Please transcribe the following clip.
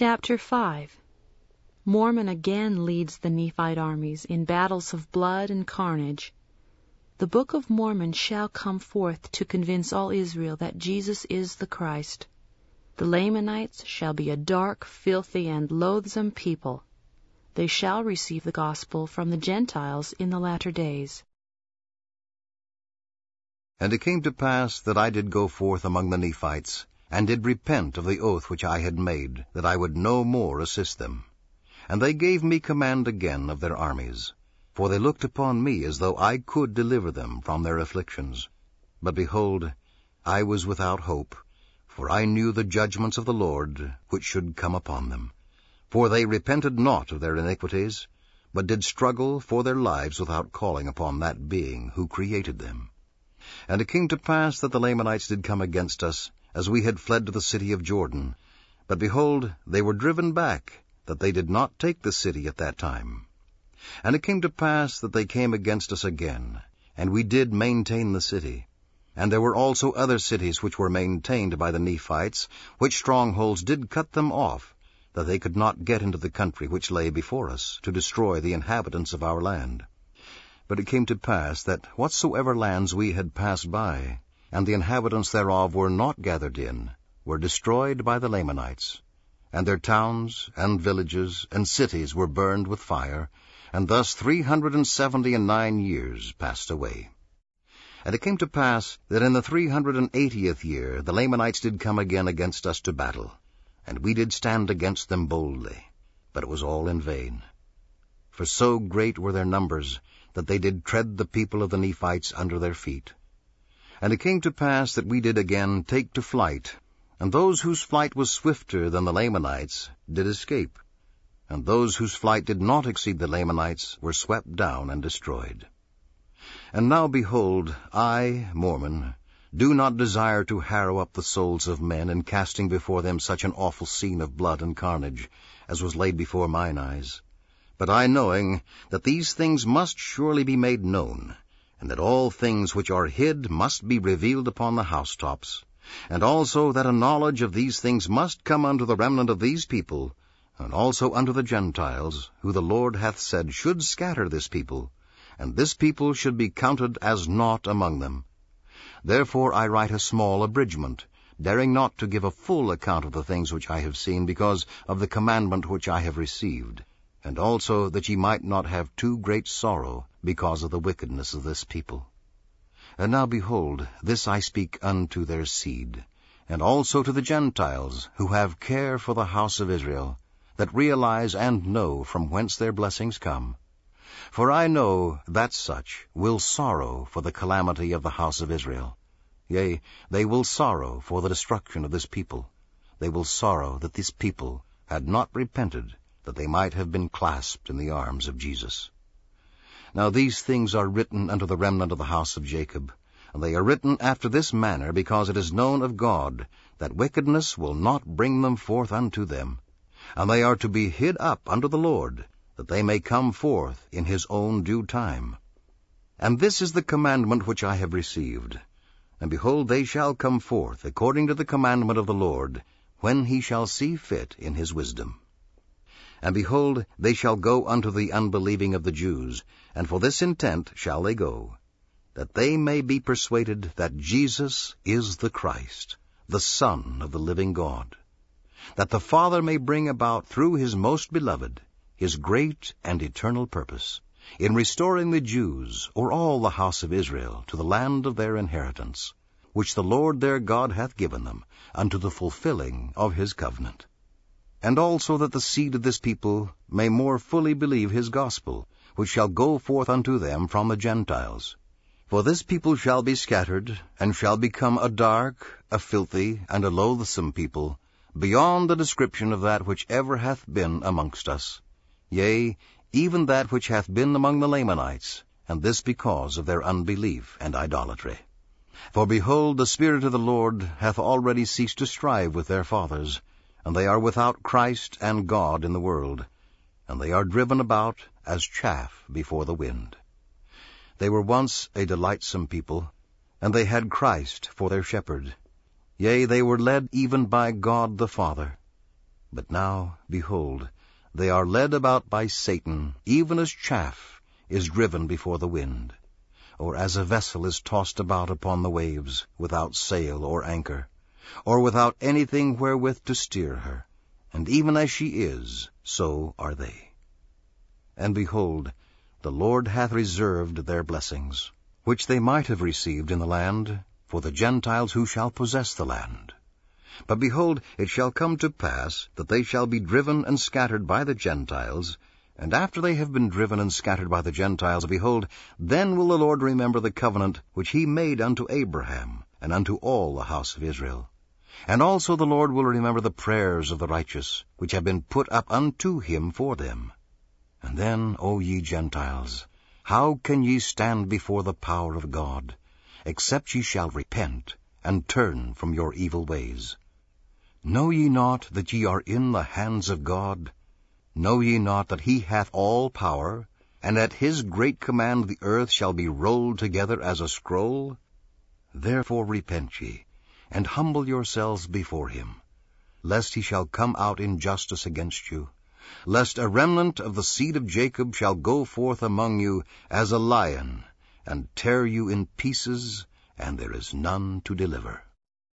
Chapter 5. Mormon again leads the Nephite armies in battles of blood and carnage. The Book of Mormon shall come forth to convince all Israel that Jesus is the Christ. The Lamanites shall be a dark, filthy, and loathsome people. They shall receive the gospel from the Gentiles in the latter days. And it came to pass that I did go forth among the Nephites, and did repent of the oath which I had made, that I would no more assist them. And they gave me command again of their armies. For they looked upon me as though I could deliver them from their afflictions. But behold, I was without hope, for I knew the judgments of the Lord which should come upon them. For they repented not of their iniquities, but did struggle for their lives without calling upon that being who created them. And it came to pass that the Lamanites did come against us, as we had fled to the city of Jordan. But behold, they were driven back, that they did not take the city at that time. And it came to pass that they came against us again, and we did maintain the city. And there were also other cities which were maintained by the Nephites, which strongholds did cut them off, that they could not get into the country which lay before us, to destroy the inhabitants of our land. But it came to pass that whatsoever lands we had passed by, and the inhabitants thereof were not gathered in, were destroyed by the Lamanites. And their towns, and villages, and cities were burned with fire, and thus 379 years passed away. And it came to pass that in the 380th year the Lamanites did come again against us to battle, and we did stand against them boldly, but it was all in vain. For so great were their numbers, that they did tread the people of the Nephites under their feet. And it came to pass that we did again take to flight, and those whose flight was swifter than the Lamanites did escape. And those whose flight did not exceed the Lamanites were swept down and destroyed. And now behold, I, Mormon, do not desire to harrow up the souls of men in casting before them such an awful scene of blood and carnage as was laid before mine eyes. But I, knowing that these things must surely be made known, and that all things which are hid must be revealed upon the housetops, and also that a knowledge of these things must come unto the remnant of these people, and also unto the Gentiles, who the Lord hath said should scatter this people, and this people should be counted as naught among them. Therefore I write a small abridgment, daring not to give a full account of the things which I have seen, because of the commandment which I have received, and also that ye might not have too great sorrow because of the wickedness of this people. And now behold, this I speak unto their seed, and also to the Gentiles, who have care for the house of Israel, that realize and know from whence their blessings come. For I know that such will sorrow for the calamity of the house of Israel. Yea, they will sorrow for the destruction of this people. They will sorrow that this people had not repented, that they might have been clasped in the arms of Jesus. Now these things are written unto the remnant of the house of Jacob, and they are written after this manner, because it is known of God that wickedness will not bring them forth unto them. And they are to be hid up unto the Lord, that they may come forth in his own due time. And this is the commandment which I have received. And behold, they shall come forth according to the commandment of the Lord, when he shall see fit in his wisdom. And behold, they shall go unto the unbelieving of the Jews, and for this intent shall they go, that they may be persuaded that Jesus is the Christ, the Son of the living God, that the Father may bring about through his most beloved his great and eternal purpose, in restoring the Jews, or all the house of Israel, to the land of their inheritance, which the Lord their God hath given them, unto the fulfilling of his covenant. And also that the seed of this people may more fully believe his gospel, which shall go forth unto them from the Gentiles. For this people shall be scattered, and shall become a dark, a filthy, and a loathsome people, beyond the description of that which ever hath been amongst us, yea, even that which hath been among the Lamanites, and this because of their unbelief and idolatry. For behold, the Spirit of the Lord hath already ceased to strive with their fathers, and they are without Christ and God in the world, and they are driven about as chaff before the wind. They were once a delightsome people, and they had Christ for their shepherd. Yea, they were led even by God the Father. But now, behold, they are led about by Satan, even as chaff is driven before the wind, or as a vessel is tossed about upon the waves, without sail or anchor, or without anything wherewith to steer her. And even as she is, so are they. And behold, the Lord hath reserved their blessings, which they might have received in the land, for the Gentiles who shall possess the land. But behold, it shall come to pass that they shall be driven and scattered by the Gentiles, and after they have been driven and scattered by the Gentiles, behold, then will the Lord remember the covenant which he made unto Abraham and unto all the house of Israel. And also the Lord will remember the prayers of the righteous, which have been put up unto him for them. And then, O ye Gentiles, how can ye stand before the power of God, except ye shall repent and turn from your evil ways? Know ye not that ye are in the hands of God? Know ye not that he hath all power, and at his great command the earth shall be rolled together as a scroll? Therefore repent ye, and humble yourselves before him, lest he shall come out in justice against you, lest a remnant of the seed of Jacob shall go forth among you as a lion, and tear you in pieces, and there is none to deliver.